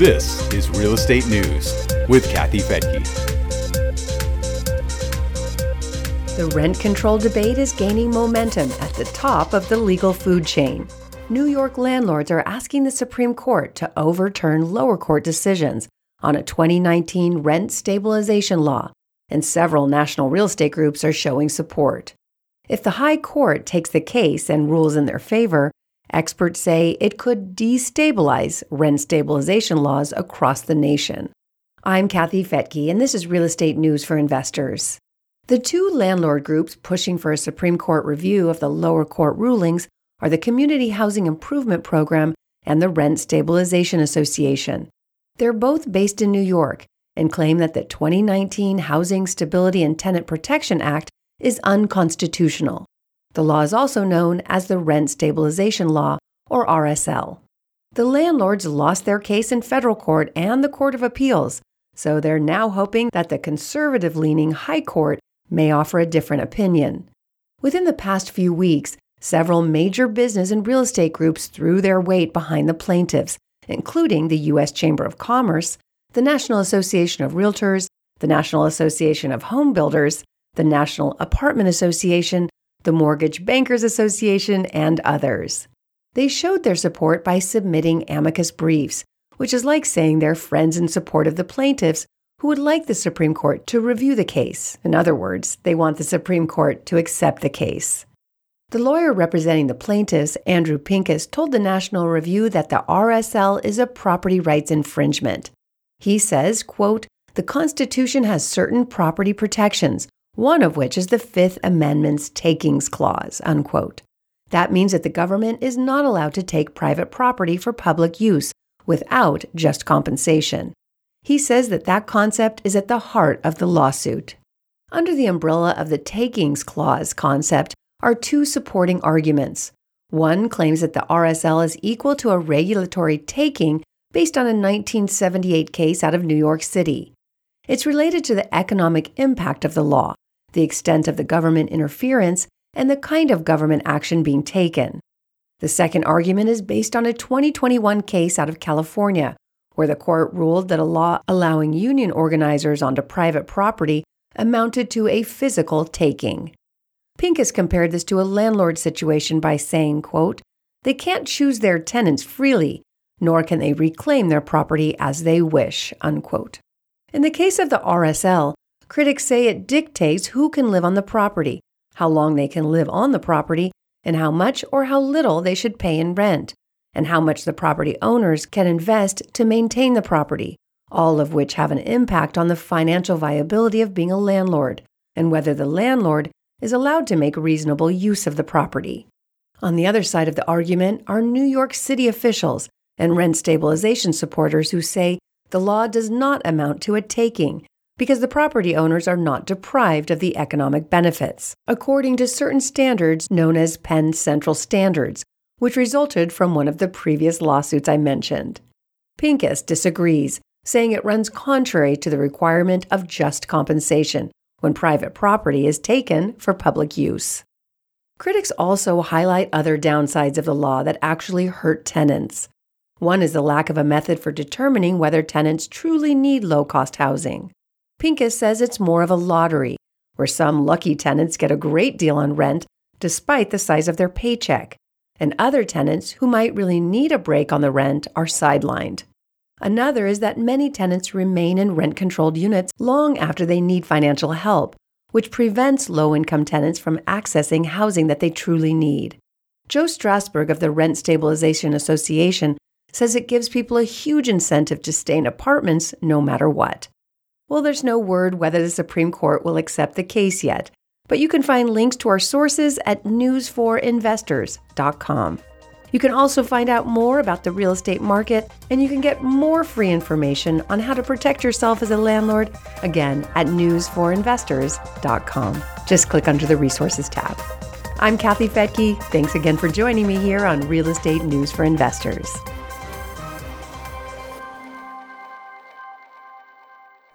This is Real Estate News with Kathy Fettke. The rent control debate is gaining momentum at the top of the legal food chain. New York landlords are asking the Supreme Court to overturn lower court decisions on a 2019 rent stabilization law, and several national real estate groups are showing support. If the High Court takes the case and rules in their favor, experts say it could destabilize rent stabilization laws across the nation. I'm Kathy Fettke, and this is Real Estate News for Investors. The two landlord groups pushing for a Supreme Court review of the lower court rulings are the Community Housing Improvement Program and the Rent Stabilization Association. They're both based in New York and claim that the 2019 Housing Stability and Tenant Protection Act is unconstitutional. The law is also known as the Rent Stabilization Law, or RSL. The landlords lost their case in federal court and the Court of Appeals, so they're now hoping that the conservative-leaning High Court may offer a different opinion. Within the past few weeks, several major business and real estate groups threw their weight behind the plaintiffs, including the U.S. Chamber of Commerce, the National Association of Realtors, the National Association of Home Builders, the National Apartment Association, the Mortgage Bankers Association, and others. They showed their support by submitting amicus briefs, which is like saying they're friends in support of the plaintiffs who would like the Supreme Court to review the case. In other words, they want the Supreme Court to accept the case. The lawyer representing the plaintiffs, Andrew Pincus, told the National Review that the RSL is a property rights infringement. He says, quote, "The Constitution has certain property protections, one of which is the Fifth Amendment's Takings Clause," unquote. That means that the government is not allowed to take private property for public use without just compensation. He says that that concept is at the heart of the lawsuit. Under the umbrella of the Takings Clause concept are two supporting arguments. One claims that the RSL is equal to a regulatory taking based on a 1978 case out of New York City. It's related to the economic impact of the law, the extent of the government interference, and the kind of government action being taken. The second argument is based on a 2021 case out of California, where the court ruled that a law allowing union organizers onto private property amounted to a physical taking. Pincus compared this to a landlord situation by saying, quote, "They can't choose their tenants freely, nor can they reclaim their property as they wish," unquote. In the case of the RSL, critics say it dictates who can live on the property, how long they can live on the property, and how much or how little they should pay in rent, and how much the property owners can invest to maintain the property, all of which have an impact on the financial viability of being a landlord, and whether the landlord is allowed to make reasonable use of the property. On the other side of the argument are New York City officials and rent stabilization supporters who say the law does not amount to a taking because the property owners are not deprived of the economic benefits, according to certain standards known as Penn Central Standards, which resulted from one of the previous lawsuits I mentioned. Pincus disagrees, saying it runs contrary to the requirement of just compensation when private property is taken for public use. Critics also highlight other downsides of the law that actually hurt tenants. One is the lack of a method for determining whether tenants truly need low-cost housing. Pincus says it's more of a lottery, where some lucky tenants get a great deal on rent despite the size of their paycheck, and other tenants who might really need a break on the rent are sidelined. Another is that many tenants remain in rent-controlled units long after they need financial help, which prevents low-income tenants from accessing housing that they truly need. Joe Strasberg of the Rent Stabilization Association says it gives people a huge incentive to stay in apartments no matter what. Well, there's no word whether the Supreme Court will accept the case yet, but you can find links to our sources at newsforinvestors.com. You can also find out more about the real estate market, and you can get more free information on how to protect yourself as a landlord, again, at newsforinvestors.com. Just click under the Resources tab. I'm Kathy Fettke. Thanks again for joining me here on Real Estate News for Investors.